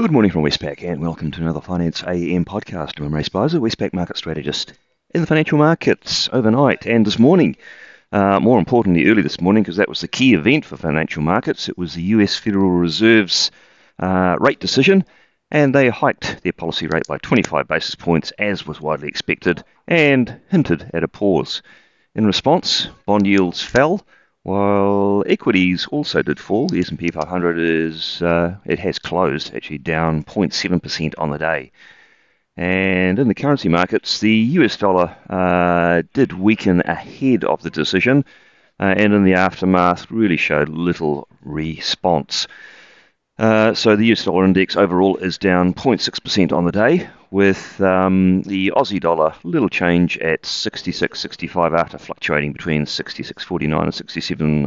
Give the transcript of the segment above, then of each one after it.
Good morning from Westpac and welcome to another Finance AM podcast. I'm Ray Spicer, Westpac market strategist in the financial markets overnight and this morning. More importantly, early this morning, because that was the key event for financial markets. It was the US Federal Reserve's rate decision, and they hiked their policy rate by 25 basis points, as was widely expected, and hinted at a pause. In response, bond yields fell, while equities also did fall. The S&P 500 has closed, actually down 0.7% on the day. And in the currency markets, the US dollar did weaken ahead of the decision, and in the aftermath really showed little response. So the US dollar index overall is down 0.6% on the day, with the Aussie dollar little change at 66.65 after fluctuating between 66.49 and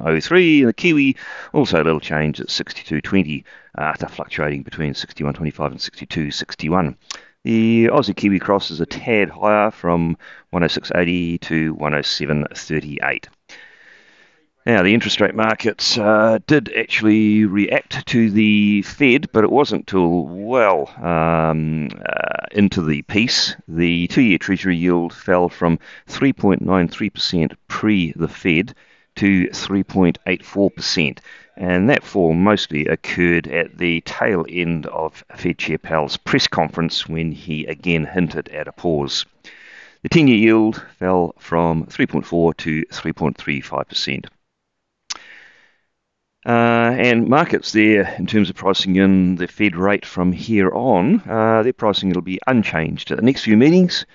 67.03, and the Kiwi also little change at 62.20 after fluctuating between 61.25 and 62.61. The Aussie Kiwi cross is a tad higher from 106.80 to 107.38. Now, the interest rate markets did actually react to the Fed, but it wasn't till well into the piece. The two-year Treasury yield fell from 3.93% pre the Fed to 3.84%, and that fall mostly occurred at the tail end of Fed Chair Powell's press conference when he again hinted at a pause. The 10-year yield fell from 3.4% to 3.35%. And markets there, in terms of pricing in the Fed rate from here on, their pricing will be unchanged at the next few meetings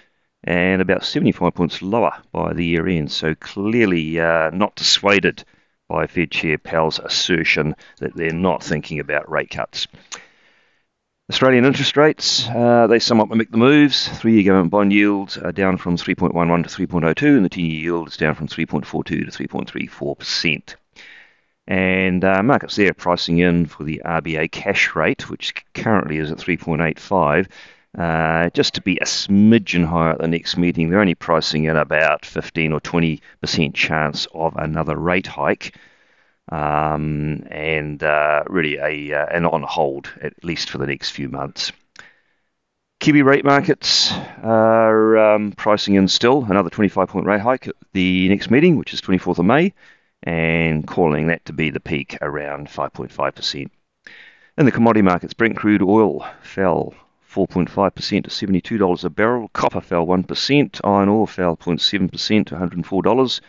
and about 75 points lower by the year end. So clearly not dissuaded by Fed Chair Powell's assertion that they're not thinking about rate cuts. Australian interest rates, they somewhat mimic the moves. Three-year government bond yields are down from 3.11 to 3.02, and the 10-year yield is down from 3.42 to 3.34%. And markets there pricing in for the RBA cash rate, which currently is at 3.85, just to be a smidgen higher at the next meeting. They're only pricing in about 15 or 20% chance of another rate hike, and really an on hold, at least for the next few months. Kiwi rate markets are pricing in still another 25-point rate hike at the next meeting, which is 24th of May, and calling that to be the peak around 5.5%. In the commodity markets, Brent crude oil fell 4.5% to $72 a barrel, copper fell 1%, iron ore fell 0.7% to $104,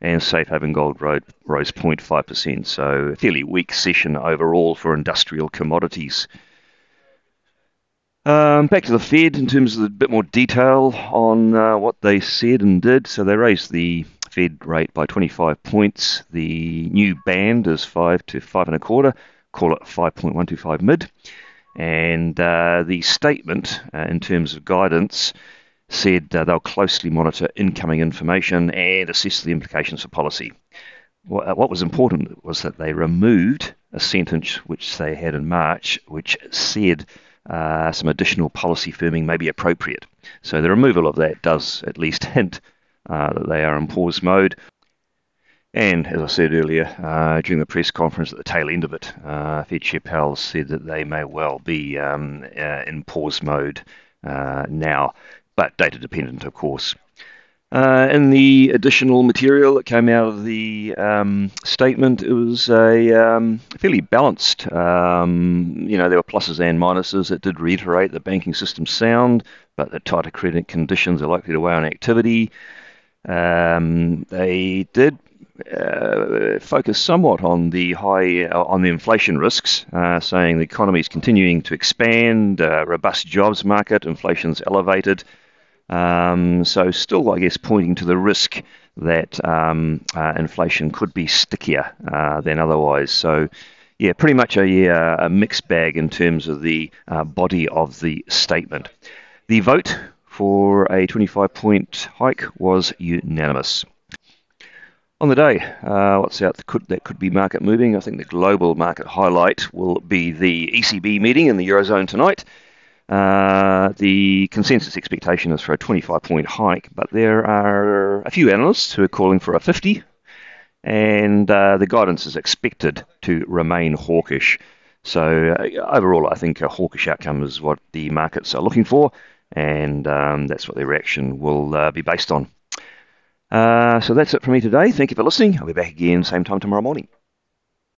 and safe haven gold rose 0.5%, so a fairly weak session overall for industrial commodities. Back to the Fed in terms of a bit more detail on what they said and did. So they raised the Fed rate by 25 points. The new band is 5 to 5.25. Call it 5.125 mid. And the statement in terms of guidance said they'll closely monitor incoming information and assess the implications for policy. What was important was that they removed a sentence which they had in March, which said some additional policy firming may be appropriate. So the removal of that does at least hint that they are in pause mode. And as I said earlier, during the press conference at the tail end of it, Fed Chair Powell said that they may well be in pause mode now, but data dependent, of course. In the additional material that came out of the statement, it was a fairly balanced, there were pluses and minuses. It did reiterate the banking system's sound, but the tighter credit conditions are likely to weigh on activity. They did focus somewhat on the inflation risks, saying the economy is continuing to expand, robust jobs market, inflation's elevated. So still, I guess, pointing to the risk that inflation could be stickier than otherwise. So, yeah, pretty much a mixed bag in terms of the body of the statement. The vote for a 25-point hike was unanimous. On the day, what's out that could be market moving? I think the global market highlight will be the ECB meeting in the Eurozone tonight. The consensus expectation is for a 25-point hike, but there are a few analysts who are calling for a 50, and the guidance is expected to remain hawkish. So overall, I think a hawkish outcome is what the markets are looking for, and that's what their reaction will be based on. So that's it for me today. Thank you for listening. I'll be back again same time tomorrow morning.